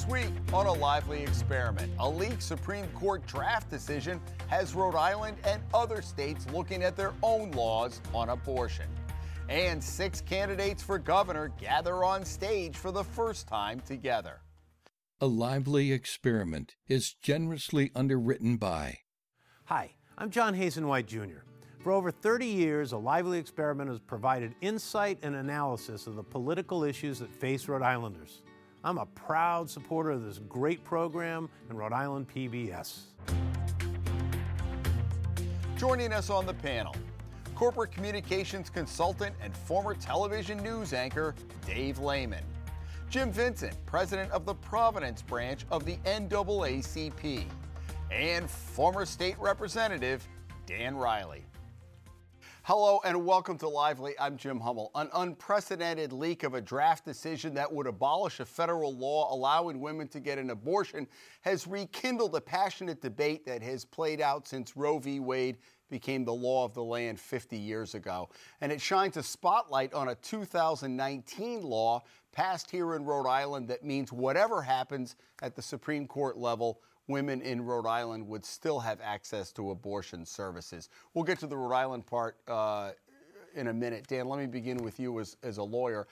This week on A Lively Experiment, a leaked Supreme Court draft decision has Rhode Island and other states looking at their own laws on abortion. And 6 candidates for governor gather on stage for the first time together. A Lively Experiment is generously underwritten by... Hi, I'm John Hazen White Jr. For over 30 years, A Lively Experiment has provided insight and analysis of the political issues that face Rhode Islanders. I'm a proud supporter of this great program and Rhode Island PBS. Joining us on the panel, corporate communications consultant and former television news anchor, Dave Leyman. Jim Vincent, president of the Providence branch of the NAACP. And former state representative, Dan Riley. Hello and welcome to Lively. I'm Jim Hummel. An unprecedented leak of a draft decision that would abolish a federal law allowing women to get an abortion has rekindled a passionate debate that has played out since Roe v. Wade became the law of the land 50 years ago. And it shines a spotlight on a 2019 law passed here in Rhode Island that means whatever happens at the Supreme Court level, women in Rhode Island would still have access to abortion services. We'll get to the Rhode Island part in a minute. Dan, let me begin with you as a lawyer.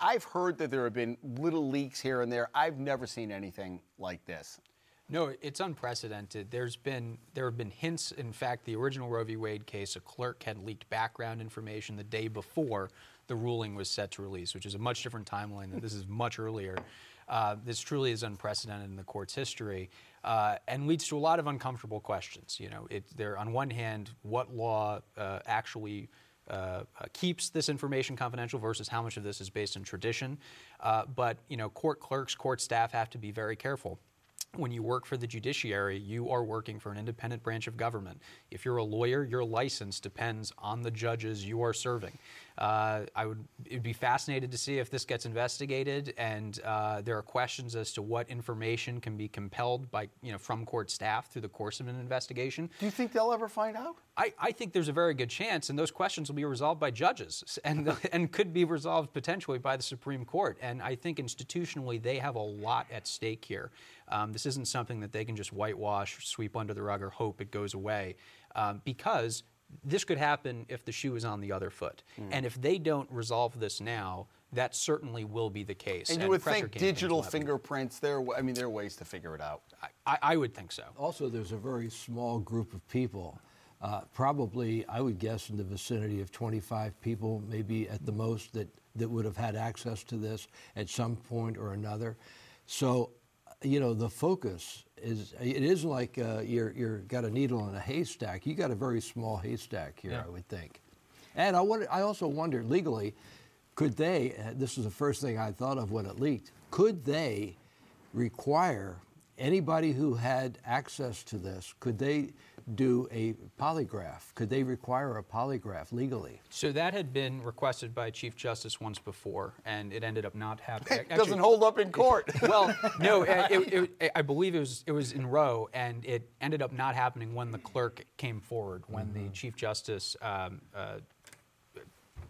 I've heard that there have been little leaks here and there. I've never seen anything like this. No, it's unprecedented. There have been hints. In fact, the original Roe v. Wade case, a clerk had leaked background information the day before the ruling was set to release, which is a much different timeline than this is much earlier. This truly is unprecedented in the court's history and leads to a lot of uncomfortable questions. You know, there on one hand, what law actually keeps this information confidential versus how much of this is based in tradition. But, you know, court clerks, court staff have to be very careful. When you work for the judiciary, you are working for an independent branch of government. If you're a lawyer, your license depends on the judges you are serving. It'd be fascinated to see if this gets investigated, and there are questions as to what information can be compelled by, from court staff through the course of an investigation. Do you think they'll ever find out? I think there's a very good chance, and those questions will be resolved by judges, and could be resolved potentially by the Supreme Court. And I think institutionally they have a lot at stake here. This isn't something that they can just whitewash, sweep under the rug, or hope it goes away, because this could happen if the shoe is on the other foot. And if they don't resolve this now, that certainly will be the case. And you would think digital fingerprints, there are ways to figure it out. I would think so. Also, there's a very small group of people, probably, I would guess, in the vicinity of 25 people, maybe at the most, that would have had access to this at some point or another. So, the focus is like you're got a needle in a haystack. You got a very small haystack here, yeah. I would think. And I also wonder legally, could they? This is the first thing I thought of when it leaked. Could they require anybody who had access to this? Could they do a polygraph? Could they require a polygraph legally? So that had been requested by Chief Justice once before, and it ended up not happening. It doesn't hold up in court. Well, no, I believe it was in Roe, and it ended up not happening when the clerk came forward, when the Chief Justice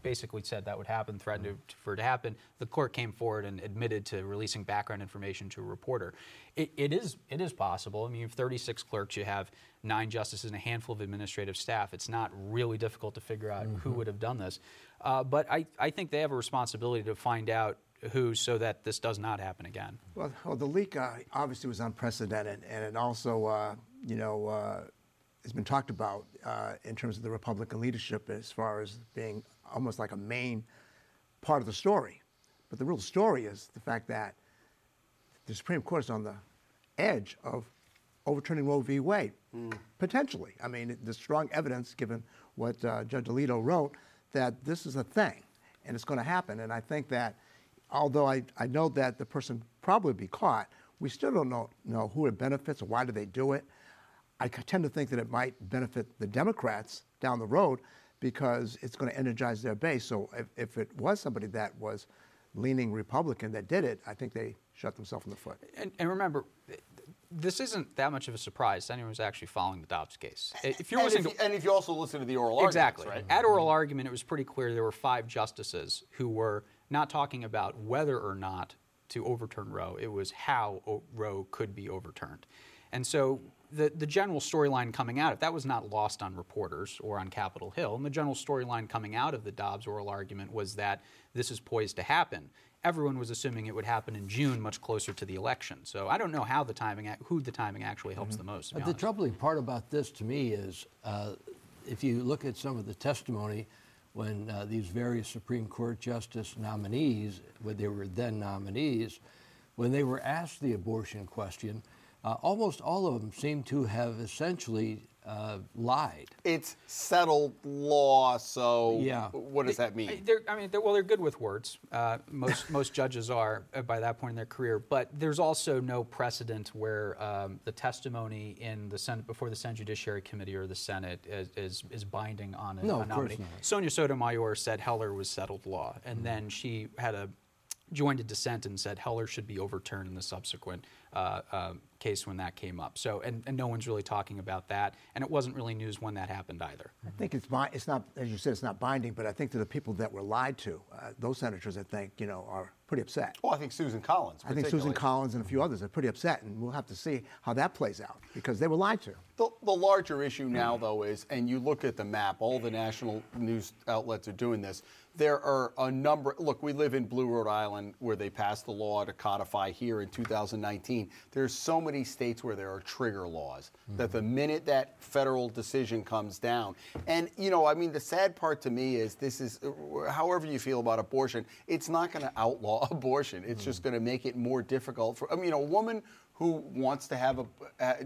basically said that would happen, threatened for it to happen. The court came forward and admitted to releasing background information to a reporter. It is possible. I mean, you have 36 clerks, you have 9 justices and a handful of administrative staff. It's not really difficult to figure out who would have done this. But I think they have a responsibility to find out who, so that this does not happen again. Well the leak obviously was unprecedented, and it also, has been talked about in terms of the Republican leadership as far as being almost like a main part of the story. But the real story is the fact that the Supreme Court is on the edge of overturning Roe v. Wade, potentially. I mean, there's strong evidence, given what Judge Alito wrote, that this is a thing, and it's going to happen. And I think that, although I know that the person probably be caught, we still don't know who it benefits or why do they do it. I tend to think that it might benefit the Democrats down the road, because it's going to energize their base. So if it was somebody that was leaning Republican that did it, I think they shot themselves in the foot. And remember, this isn't that much of a surprise to anyone who's actually following the Dobbs case. If you also listen to the oral arguments, right? At oral argument, it was pretty clear there were 5 justices who were not talking about whether or not to overturn Roe. It was how Roe could be overturned. And so the general storyline coming out of that was not lost on reporters or on Capitol Hill. And the general storyline coming out of the Dobbs oral argument was that this is poised to happen. Everyone was assuming it would happen in June, much closer to the election. So I don't know how the timing, who the timing actually helps the most. The troubling part about this to me is if you look at some of the testimony when these various Supreme Court justice nominees, when they were then nominees, when they were asked the abortion question, almost all of them seem to have essentially lied. It's settled law, so what does that mean? They're good with words. Most judges are by that point in their career. But there's also no precedent where the testimony in the Senate before the Senate Judiciary Committee or the Senate is binding on a nominee. Sonia Sotomayor said Heller was settled law, and then she had joined a dissent and said Heller should be overturned in the subsequent case when that came up. So, and no one's really talking about that, and it wasn't really news when that happened either. I think it's not, as you said, it's not binding, but I think to the people that were lied to, those senators, I think, are pretty upset. Well, I think Susan Collins. I think Susan Collins and a few others are pretty upset, and we'll have to see how that plays out because they were lied to. The larger issue now, though, is, and you look at the map, all the national news outlets are doing this. There are a number. Look, we live in Blue, Rhode Island, where they passed the law to codify here in 2019. There's so many states where there are trigger laws that the minute that federal decision comes down, and the sad part to me is this is, however you feel about abortion, it's not going to outlaw abortion. It's just going to make it more difficult for, a woman who wants to have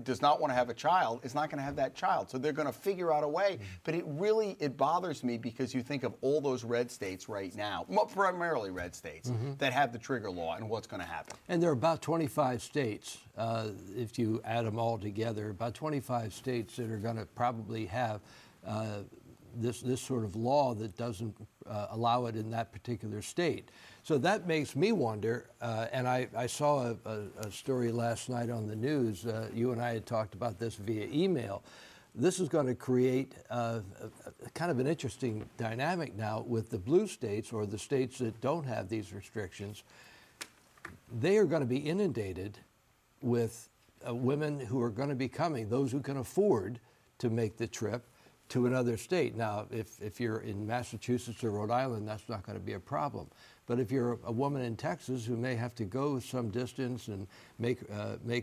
does not want to have a child is not going to have that child. So they're going to figure out a way. But it bothers me because you think of all those red states right now, primarily red states, that have the trigger law and what's going to happen. And there are about 25 states, if you add them all together, about 25 states that are going to probably have this sort of law that doesn't allow it in that particular state. So that makes me wonder, and I saw a story last night on the news. You and I had talked about this via email. This is going to create a kind of an interesting dynamic now with the blue states or the states that don't have these restrictions. They are going to be inundated with women who are going to be coming, those who can afford to make the trip to another state. Now, if you're in Massachusetts or Rhode Island, that's not going to be a problem. But if you're a woman in Texas who may have to go some distance and make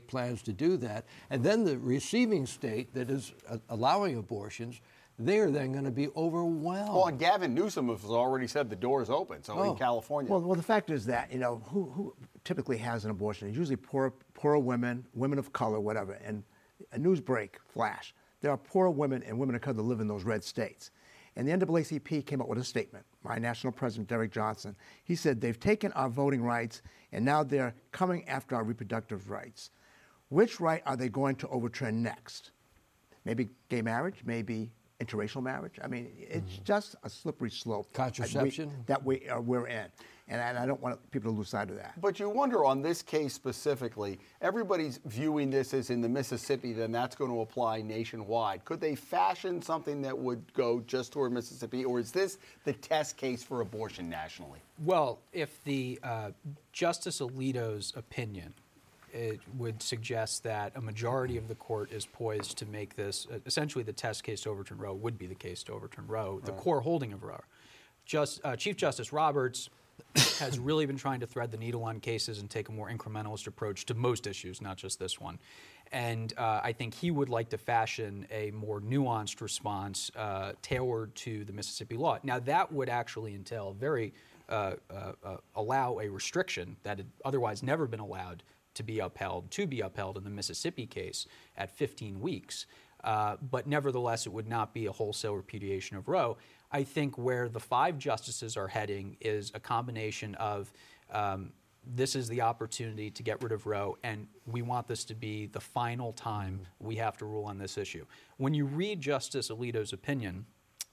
plans to do that, and then the receiving state that is allowing abortions, they are then going to be overwhelmed. Well, and Gavin Newsom has already said the door is open, so in California. Well, the fact is that, who typically has an abortion? It's usually poor women, women of color, whatever, and a news break flash. There are poor women and women of color that live in those red states. And the NAACP came up with a statement. My national president, Derek Johnson, he said, they've taken our voting rights, and now they're coming after our reproductive rights. Which right are they going to overturn next? Maybe gay marriage, maybe interracial marriage. It's just a slippery slope. Contraception. We're in. And I don't want people to lose sight of that. But you wonder on this case specifically, everybody's viewing this as in the Mississippi, then that's going to apply nationwide. Could they fashion something that would go just toward Mississippi, or is this the test case for abortion nationally? Well, if the Justice Alito's opinion, it would suggest that a majority of the court is poised to make this, essentially the test case to overturn Roe would be the case to overturn Roe, the core holding of Roe. Chief Justice Roberts has really been trying to thread the needle on cases and take a more incrementalist approach to most issues, not just this one. And I think he would like to fashion a more nuanced response tailored to the Mississippi law. Now, that would actually entail allow a restriction that had otherwise never been allowed to be upheld in the Mississippi case at 15 weeks. But nevertheless, it would not be a wholesale repudiation of Roe. I think where the 5 justices are heading is a combination of this is the opportunity to get rid of Roe, and we want this to be the final time we have to rule on this issue. When you read Justice Alito's opinion,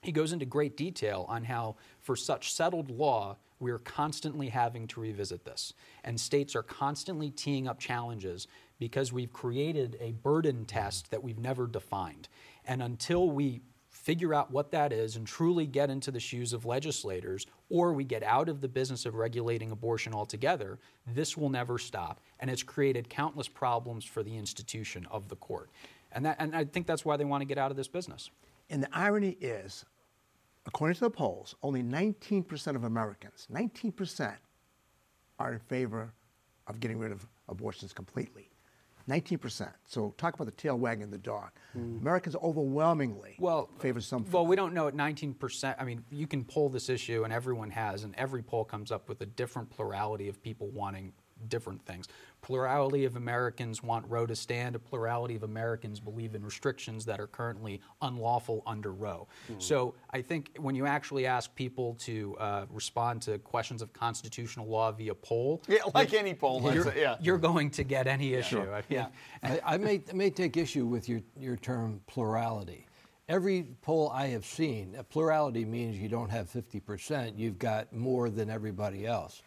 he goes into great detail on how, for such settled law, we're constantly having to revisit this. And states are constantly teeing up challenges because we've created a burden test that we've never defined. And until we figure out what that is and truly get into the shoes of legislators, or we get out of the business of regulating abortion altogether, this will never stop. And it's created countless problems for the institution of the court. And I think that's why they want to get out of this business. And the irony is, according to the polls, only 19% of Americans, 19% are in favor of getting rid of abortions completely. 19%. So talk about the tail wagging the dog. Mm. Americans overwhelmingly favor some. Well, we don't know at 19%. I mean, you can poll this issue, and everyone has, and every poll comes up with a different plurality of people wanting different things. Plurality of Americans want Roe to stand. A plurality of Americans believe in restrictions that are currently unlawful under Roe. Mm. So I think when you actually ask people to respond to questions of constitutional law via poll, any poll, you're going to get any issue. Sure. I may take issue with your term plurality. Every poll I have seen, a plurality means you don't have 50%. You've got more than everybody else.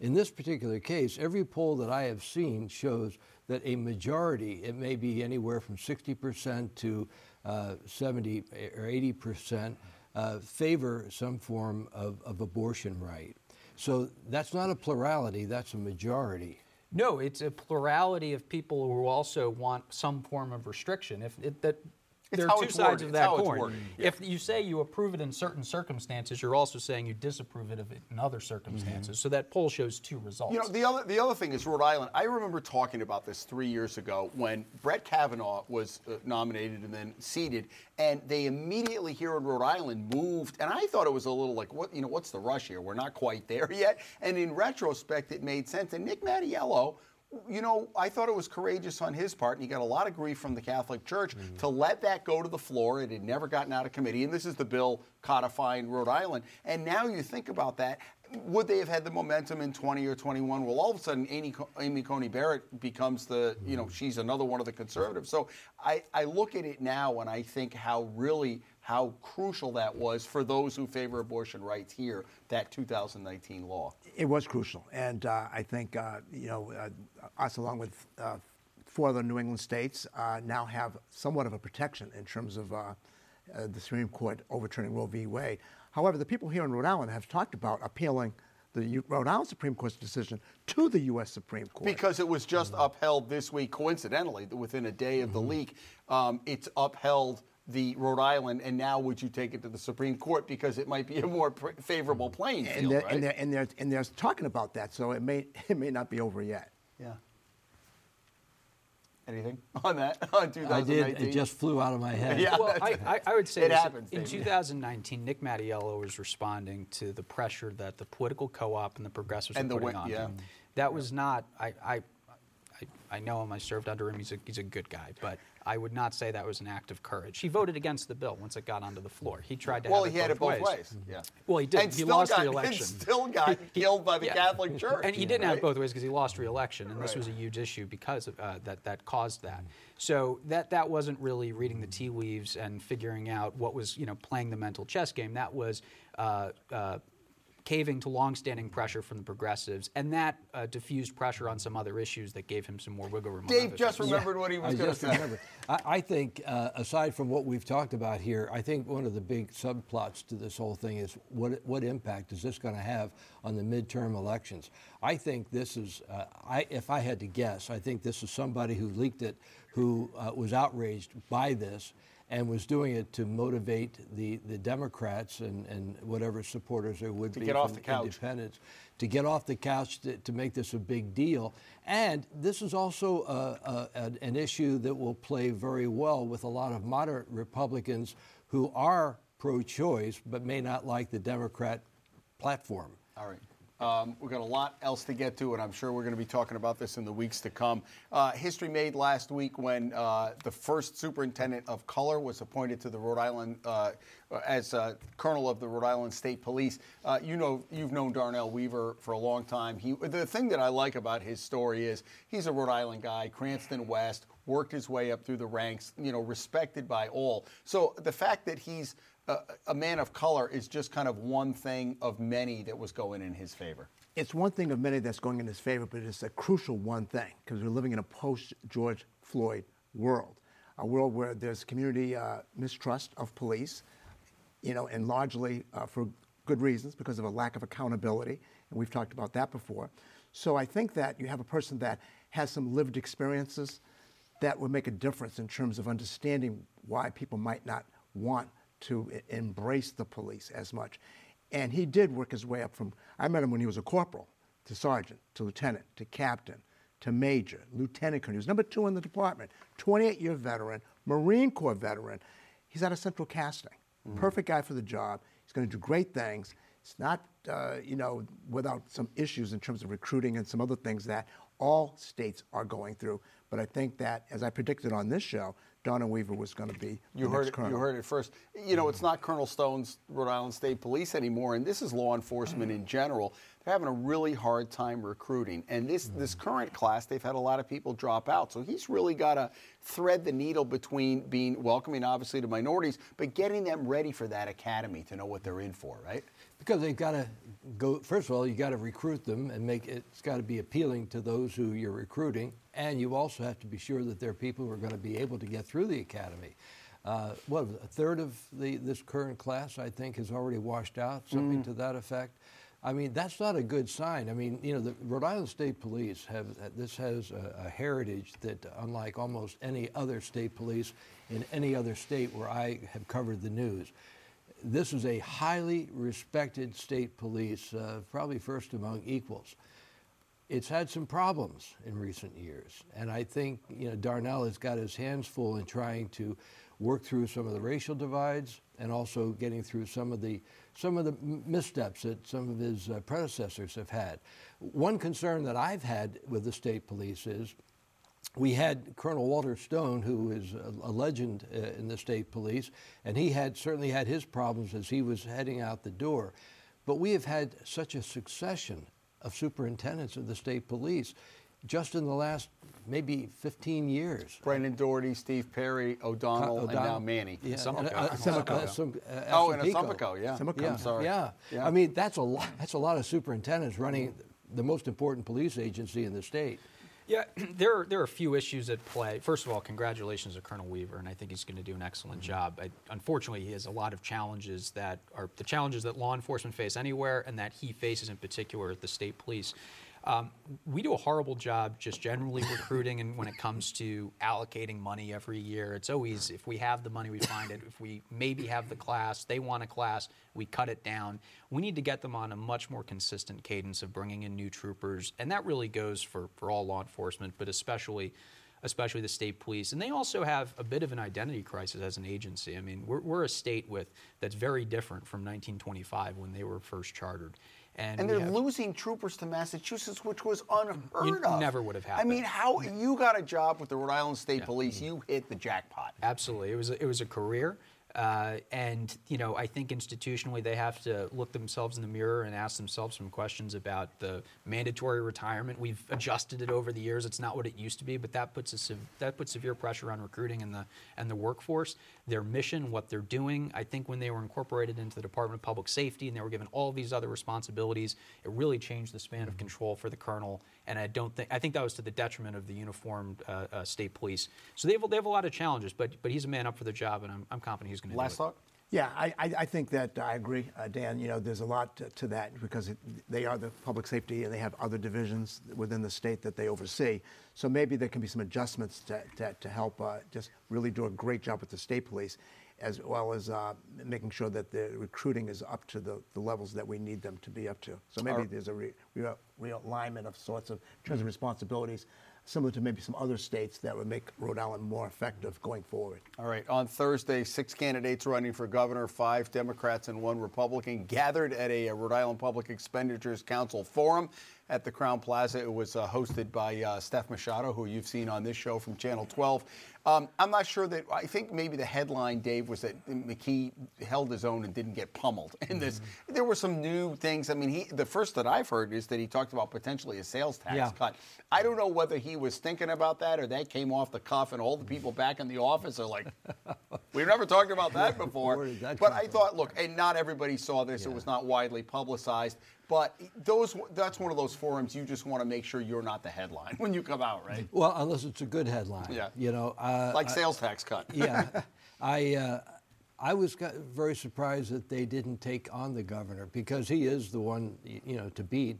In this particular case, every poll that I have seen shows that a majority, it may be anywhere from 60% to 70 or 80%, favor some form of abortion right. So that's not a plurality, that's a majority. No, it's a plurality of people who also want some form of restriction. There are two sides of that coin. Yeah. If you say you approve it in certain circumstances, you're also saying you disapprove it in other circumstances. Mm-hmm. So that poll shows two results. You know, the other thing is Rhode Island. I remember talking about this 3 years ago when Brett Kavanaugh was nominated and then seated, and they immediately here in Rhode Island moved. And I thought it was a little like, what's the rush here? We're not quite there yet. And in retrospect, it made sense. And Nick Mattiello, I thought it was courageous on his part, and he got a lot of grief from the Catholic Church to let that go to the floor. It had never gotten out of committee, and this is the bill codifying Rhode Island. And now you think about that, would they have had the momentum in 20 or 21? Well, all of a sudden, Amy Coney Barrett becomes she's another one of the conservatives. So I look at it now, and I think how crucial that was for those who favor abortion rights here, that 2019 law. It was crucial. And I think, us along with four other New England states now have somewhat of a protection in terms of the Supreme Court overturning Roe v. Wade. However, the people here in Rhode Island have talked about appealing the Rhode Island Supreme Court's decision to the U.S. Supreme Court. Because it was just upheld this week, coincidentally, within a day of the leak. It's upheld the Rhode Island, and now would you take it to the Supreme Court because it might be a more favorable playing field, right? And they're talking about that, so it may not be over yet. Yeah. Anything on that? On 2019? I did. It just flew out of my head. Yeah. Well, I would say in 2019, Nick Mattiello was responding to the pressure that the political co-op and the progressives were putting on him. That was not. I know him. I served under him. He's a good guy, but I would not say that was an act of courage. He voted against the bill once it got onto the floor. He tried to. Well, he had it both ways. Yeah. Well, he did. And he lost the election. And still got killed by the Catholic Church. And he didn't have it both ways because he lost re-election, and this was a huge issue because of that caused that. So that wasn't really reading the tea leaves and figuring out what was playing the mental chess game. That was. Caving to longstanding pressure from the progressives, and that diffused pressure on some other issues that gave him some more wiggle room. Dave just remembered what he was going to say. I think, aside from what we've talked about here, I think one of the big subplots to this whole thing is what impact is this going to have on the midterm elections? I think this is, if I had to guess, I think this is somebody who leaked it, who was outraged by this, and was doing it to motivate the Democrats and whatever supporters there would be from independents to get off the couch to make this a big deal. And this is also an issue that will play very well with a lot of moderate Republicans who are pro-choice but may not like the Democrat platform. All right. We've got a lot else to get to, and I'm sure we're going to be talking about this in the weeks to come. History made last week when the first superintendent of color was appointed to the Rhode Island as colonel of the Rhode Island State Police. You've known Darnell Weaver for a long time. The thing that I like about his story is he's a Rhode Island guy, Cranston West, worked his way up through the ranks, respected by all. So the fact that he's a man of color is just kind of one thing of many that was going in his favor. It's one thing of many that's going in his favor, but it's a crucial one thing because we're living in a post-George Floyd world. a world where there's community mistrust of police, you know, and largely for good reasons, because of a lack of accountability, and we've talked about that before. So I think that you have a person that has some lived experiences that would make a difference in terms of understanding why people might not want to embrace the police as much. And he did work his way up from, I met him when he was a corporal, to sergeant, to lieutenant, to captain, to major, lieutenant colonel. He was number two in the department, 28-year veteran, Marine Corps veteran. He's out of Central Casting. Mm-hmm. Perfect guy for the job. He's going to do great things. It's not, you know, without some issues in terms of recruiting and some other things that all states are going through. But I think that, as I predicted on this show, Donna Weaver was going to be the next colonel. You heard it first. You know, it's not Colonel Stone's Rhode Island State Police anymore, and this is law enforcement in general. They're having a really hard time recruiting. And this current class, they've had a lot of people drop out. So he's really got to thread the needle between being welcoming, obviously, to minorities, but getting them ready for that academy to know what they're in for, right? Because they've got to go, first of all, you got to recruit them and make it's got to be appealing to those who you're recruiting. And you also have to be sure that there are people who are going to be able to get through the academy. A third of this current class, I think, has already washed out, something to that effect. I mean, that's not a good sign. I mean, you know, the Rhode Island State Police has a heritage that, unlike almost any other state police in any other state where I have covered the news, this is a highly respected state police, probably first among equals. It's had some problems in recent years, and I think, you know, Darnell has got his hands full in trying to work through some of the racial divides and also getting through some of the missteps that some of his predecessors have had. One concern that I've had with the state police is we had Colonel Walter Stone, who is a legend in the state police, and he had certainly had his problems as he was heading out the door. But we have had such a succession of superintendents of the state police just in the last maybe 15 years. Brendan Doherty, Steve Perry, O'Donnell, and now Manny. Yeah. Osomico, yeah. I'm sorry. Yeah. I mean, that's a lot of superintendents running the most important police agency in the state. Yeah, there are a few issues at play. First of all, congratulations to Colonel Weaver, and I think he's going to do an excellent job. Unfortunately, he has a lot of challenges that are the challenges that law enforcement face anywhere, and that he faces in particular at the state police. We do a horrible job just generally recruiting, and when it comes to allocating money every year, it's always, if we have the money, we find it. If we maybe have the class, they want a class, we cut it down. We need to get them on a much more consistent cadence of bringing in new troopers, and that really goes for all law enforcement, but especially the state police. And they also have a bit of an identity crisis as an agency. I mean, we're a state that's very different from 1925 when they were first chartered. And they're losing troopers to Massachusetts, which was unheard of. Never would have happened. I mean, how you got a job with the Rhode Island State Police, you hit the jackpot. Absolutely. It was a career. And, you know, I think institutionally they have to look themselves in the mirror and ask themselves some questions about the mandatory retirement. We've adjusted it over the years. It's not what it used to be, but that puts severe pressure on recruiting and the workforce, their mission, what they're doing. I think when they were incorporated into the Department of Public Safety and they were given all these other responsibilities, it really changed the span of control for the colonel. And I think that was to the detriment of the uniformed state police. So they have a lot of challenges, but he's a man up for the job, and I'm confident he's going to do it. Last thought? Yeah, I think that I agree, Dan. You know, there's a lot to that because they are the public safety, and they have other divisions within the state that they oversee. So maybe there can be some adjustments to help just really do a great job with the state police, as well as making sure that the recruiting is up to the levels that we need them to be up to. So maybe there's a realignment of sorts of terms of responsibilities, similar to maybe some other states that would make Rhode Island more effective going forward. All right. On Thursday, 6 candidates running for governor, 5 Democrats and 1 Republican, gathered at a Rhode Island Public Expenditures Council forum at the Crown Plaza. It was hosted by Steph Machado, who you've seen on this show from Channel 12. I'm not sure that, I think maybe the headline, Dave, was that McKee held his own and didn't get pummeled in this. There were some new things. I mean, the first that I've heard is that he talked about potentially a sales tax cut. I don't know whether he was thinking about that or that came off the cuff, and all the people back in the office are like, We've never talked about that before. But I thought, look, and not everybody saw this. Yeah. It was not widely publicized. But that's one of those forums you just want to make sure you're not the headline when you come out, right? Well, unless it's a good headline. Yeah. You know, like sales tax cut. Yeah. I was very surprised that they didn't take on the governor because he is the one, you know, to beat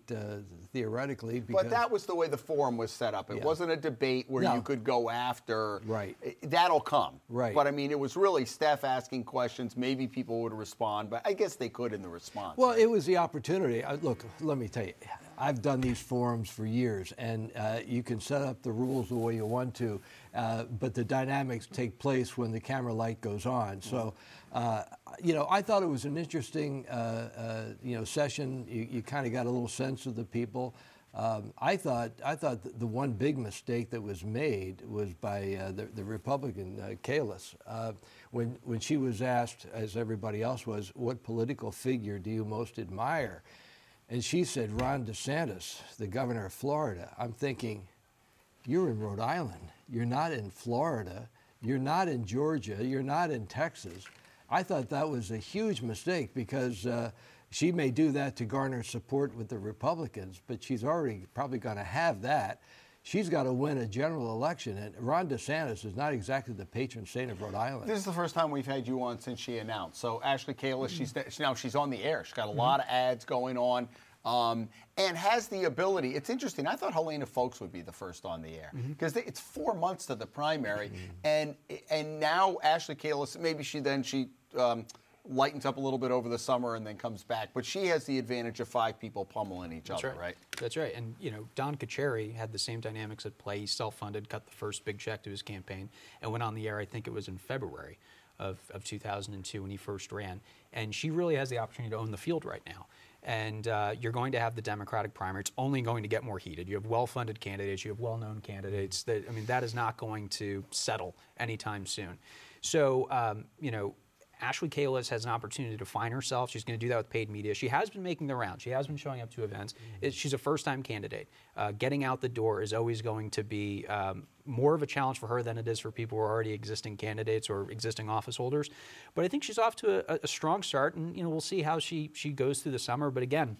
theoretically. But that was the way the forum was set up. It wasn't a debate where you could go after. Right. That'll come. Right. But, I mean, it was really Steph asking questions. Maybe people would respond, but I guess they could in the response. Well, it was the opportunity. Look, let me tell you, I've done these forums for years, and you can set up the rules the way you want to, but the dynamics take place when the camera light goes on. So, you know, I thought it was an interesting, you know, session. You kind of got a little sense of the people. I thought the one big mistake that was made was by the Republican Kalus, when she was asked, as everybody else was, what political figure do you most admire? And she said, Ron DeSantis, the governor of Florida. I'm thinking, you're in Rhode Island. You're not in Florida. You're not in Georgia. You're not in Texas. I thought that was a huge mistake because she may do that to garner support with the Republicans, but she's already probably going to have that. She's got to win a general election, and Ron DeSantis is not exactly the patron saint of Rhode Island. This is the first time we've had you on since she announced. So Ashley Kalus, she's on the air. She's got a lot of ads going on, and has the ability. It's interesting. I thought Helena Foulkes would be the first on the air because it's 4 months to the primary, and now Ashley Kalus. Maybe she lightens up a little bit over the summer and then comes back. But she has the advantage of five people pummeling each other, right? That's right. And, you know, Don Cacheri had the same dynamics at play. He self-funded, cut the first big check to his campaign, and went on the air, I think it was in February of 2002 when he first ran. And she really has the opportunity to own the field right now. And you're going to have the Democratic primary. It's only going to get more heated. You have well-funded candidates. You have well-known candidates. That is not going to settle anytime soon. So, you know, Ashley Kalus has an opportunity to define herself. She's going to do that with paid media. She has been making the rounds. She has been showing up to events. She's a first-time candidate. Getting out the door is always going to be more of a challenge for her than it is for people who are already existing candidates or existing office holders. But I think she's off to a strong start, and you know we'll see how she goes through the summer. But again,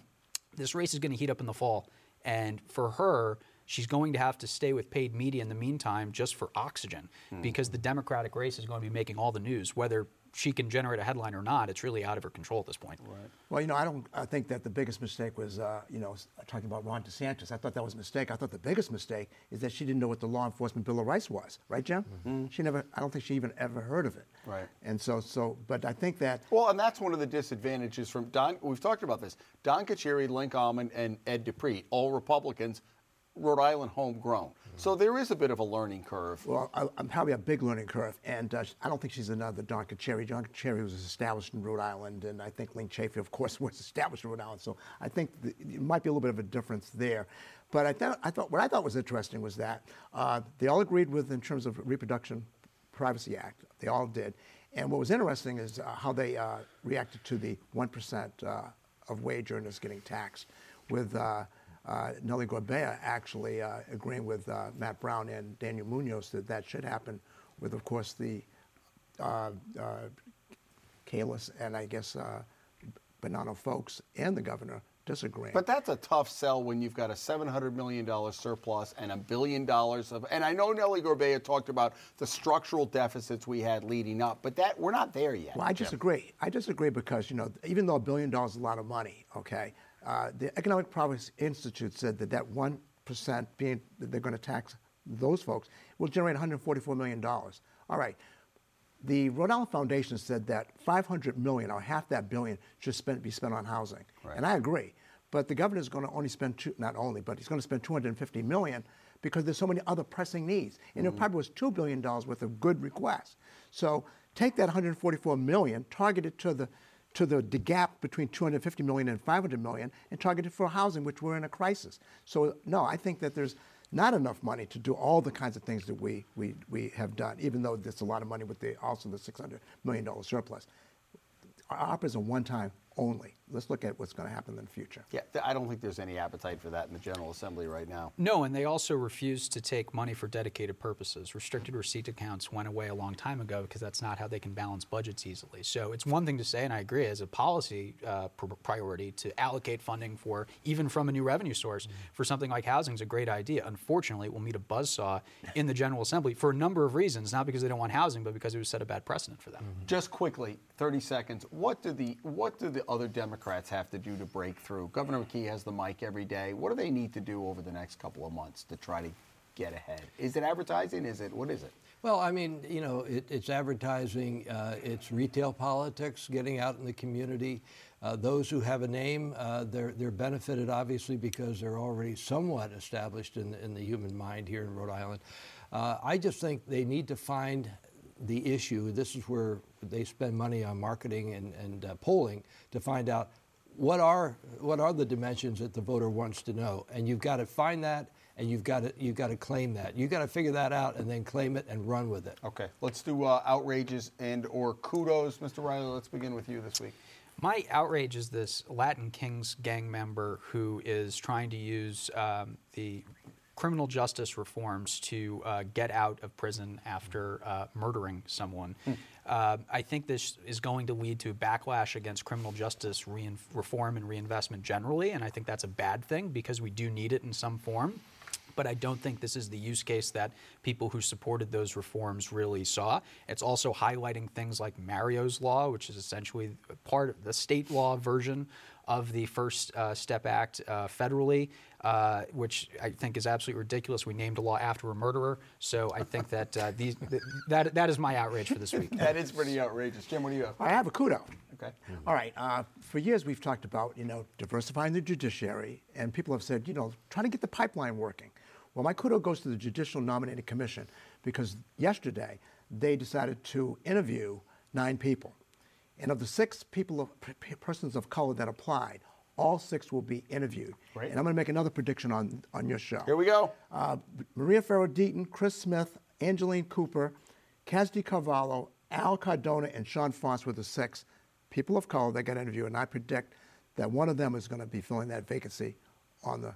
this race is going to heat up in the fall, and for her, she's going to have to stay with paid media in the meantime just for oxygen because the Democratic race is going to be making all the news, whether she can generate a headline or not. It's really out of her control at this point. Right. Well, you know, I think that the biggest mistake was, you know, talking about Ron DeSantis. I thought that was a mistake. I thought the biggest mistake is that she didn't know what the law enforcement bill of rights was. Right, Jim? Mm-hmm. I don't think she even ever heard of it. Right. And so, but I think that. Well, and that's one of the disadvantages from Don. We've talked about this. Don Cacheri, Link Almond, and Ed Dupree, all Republicans, Rhode Island homegrown. So there is a bit of a learning curve. Well, probably a big learning curve. And I don't think she's another Don Cacheri. Don Cacheri was established in Rhode Island, and I think Link Chafee, of course, was established in Rhode Island. So I think it might be a little bit of a difference there. But what I thought was interesting was that they all agreed with in terms of Reproduction Privacy Act. They all did. And what was interesting is how they reacted to the 1% of wage earners getting taxed with Nellie Gorbea actually agreeing with Matt Brown and Daniel Munoz that should happen with, of course, the Kalus and, I guess, Bonanno Foulkes and the governor disagreeing. But that's a tough sell when you've got a $700 million surplus and $1 billion of... And I know Nellie Gorbea talked about the structural deficits we had leading up, but that we're not there yet. Well, I disagree. I disagree because, you know, even though $1 billion is a lot of money, okay, the Economic Progress Institute said that 1% being that they're going to tax those folks will generate $144 million. All right. The Rhode Island Foundation said that $500 million or half that billion should be spent on housing. Right. And I agree. But the governor is going to only spend he's going to spend $250 million because there's so many other pressing needs. And it probably was $2 billion worth of good requests. So take that $144 million, target it to the gap between 250 million and 500 million and targeted for housing, which we're in a crisis. So, no, I think that there's not enough money to do all the kinds of things that we have done, even though there's a lot of money with the $600 million surplus. Our opera's a one-time only. let's look at what's going to happen in the future. Yeah, I don't think there's any appetite for that in the General Assembly right now. No, and they also refused to take money for dedicated purposes. Restricted receipt accounts went away a long time ago because that's not how they can balance budgets easily. So it's one thing to say, and I agree, as a policy priority to allocate funding for, even from a new revenue source, for something like housing is a great idea. Unfortunately, it will meet a buzzsaw in the General Assembly for a number of reasons, not because they don't want housing, but because it would set a bad precedent for them. Mm-hmm. Just quickly, 30 seconds, what do the other Democrats have to do to break through? Governor McKee has the mic every day. What do they need to do over the next couple of months to try to get ahead? Is it advertising? Is it, what is it? Well, I mean, you know, it's advertising, it's retail politics, getting out in the community. Those who have a name, they're benefited, obviously, because they're already somewhat established in the human mind here in Rhode Island. I just think they need to find the issue. This is where they spend money on marketing and polling to find out what are the dimensions that the voter wants to know. And you've got to find that, and you've got to claim that. You've got to figure that out and then claim it and run with it. Okay, let's do outrages and or kudos. Mr. Riley, let's begin with you this week. My outrage is this Latin Kings gang member who is trying to use the criminal justice reforms to get out of prison after murdering someone. I think this is going to lead to a backlash against criminal justice reform and reinvestment generally, and I think that's a bad thing because we do need it in some form. But I don't think this is the use case that people who supported those reforms really saw. It's also highlighting things like Mario's Law, which is essentially part of the state law version of the First Step Act federally, which I think is absolutely ridiculous. We named a law after a murderer. So I think that that is my outrage for this week. That is pretty outrageous. Jim, what do you have? I have a kudo. Okay. Mm-hmm. All right. For years, we've talked about, you know, diversifying the judiciary, and people have said, you know, trying to get the pipeline working. Well, my kudo goes to the Judicial Nominating Commission because yesterday they decided to interview 9 people. And of the 6 persons of color that applied, all 6 will be interviewed. Great. And I'm going to make another prediction on your show. Here we go. Maria Farrow-Deaton, Chris Smith, Angeline Cooper, Cassidy Carvalho, Al Cardona, and Sean Fonce were the 6 people of color that got interviewed. And I predict that one of them is going to be filling that vacancy on the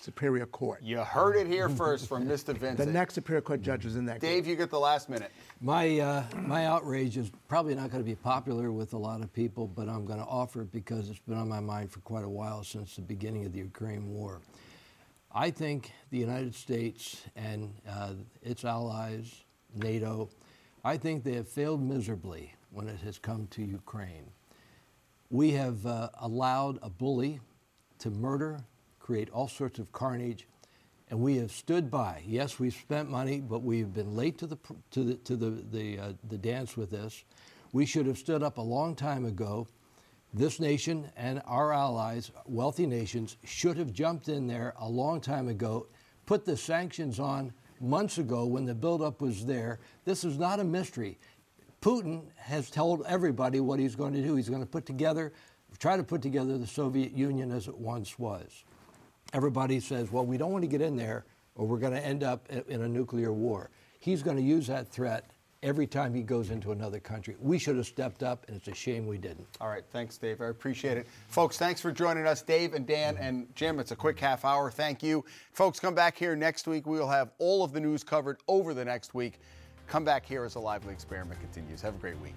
Superior Court. You heard it here first from Mr. Vincent. The next Superior Court judge is in that Dave, group. You get the last minute. My outrage is probably not going to be popular with a lot of people, but I'm going to offer it because it's been on my mind for quite a while since the beginning of the Ukraine war. I think the United States and its allies, NATO, I think they have failed miserably when it has come to Ukraine. We have allowed a bully to murder, create all sorts of carnage, and we have stood by. Yes, we've spent money, but we've been late to the dance with this. We should have stood up a long time ago. This nation and our allies, wealthy nations, should have jumped in there a long time ago, put the sanctions on months ago when the buildup was there. This is not a mystery. Putin has told everybody what he's going to do. He's going to try to put together the Soviet Union as it once was. Everybody says, well, we don't want to get in there or we're going to end up in a nuclear war. He's going to use that threat every time he goes into another country. We should have stepped up, and it's a shame we didn't. All right. Thanks, Dave. I appreciate it. Folks, thanks for joining us. Dave and Dan and Jim, it's a quick half hour. Thank you. Folks, come back here next week. We will have all of the news covered over the next week. Come back here as A Lively Experiment continues. Have a great week.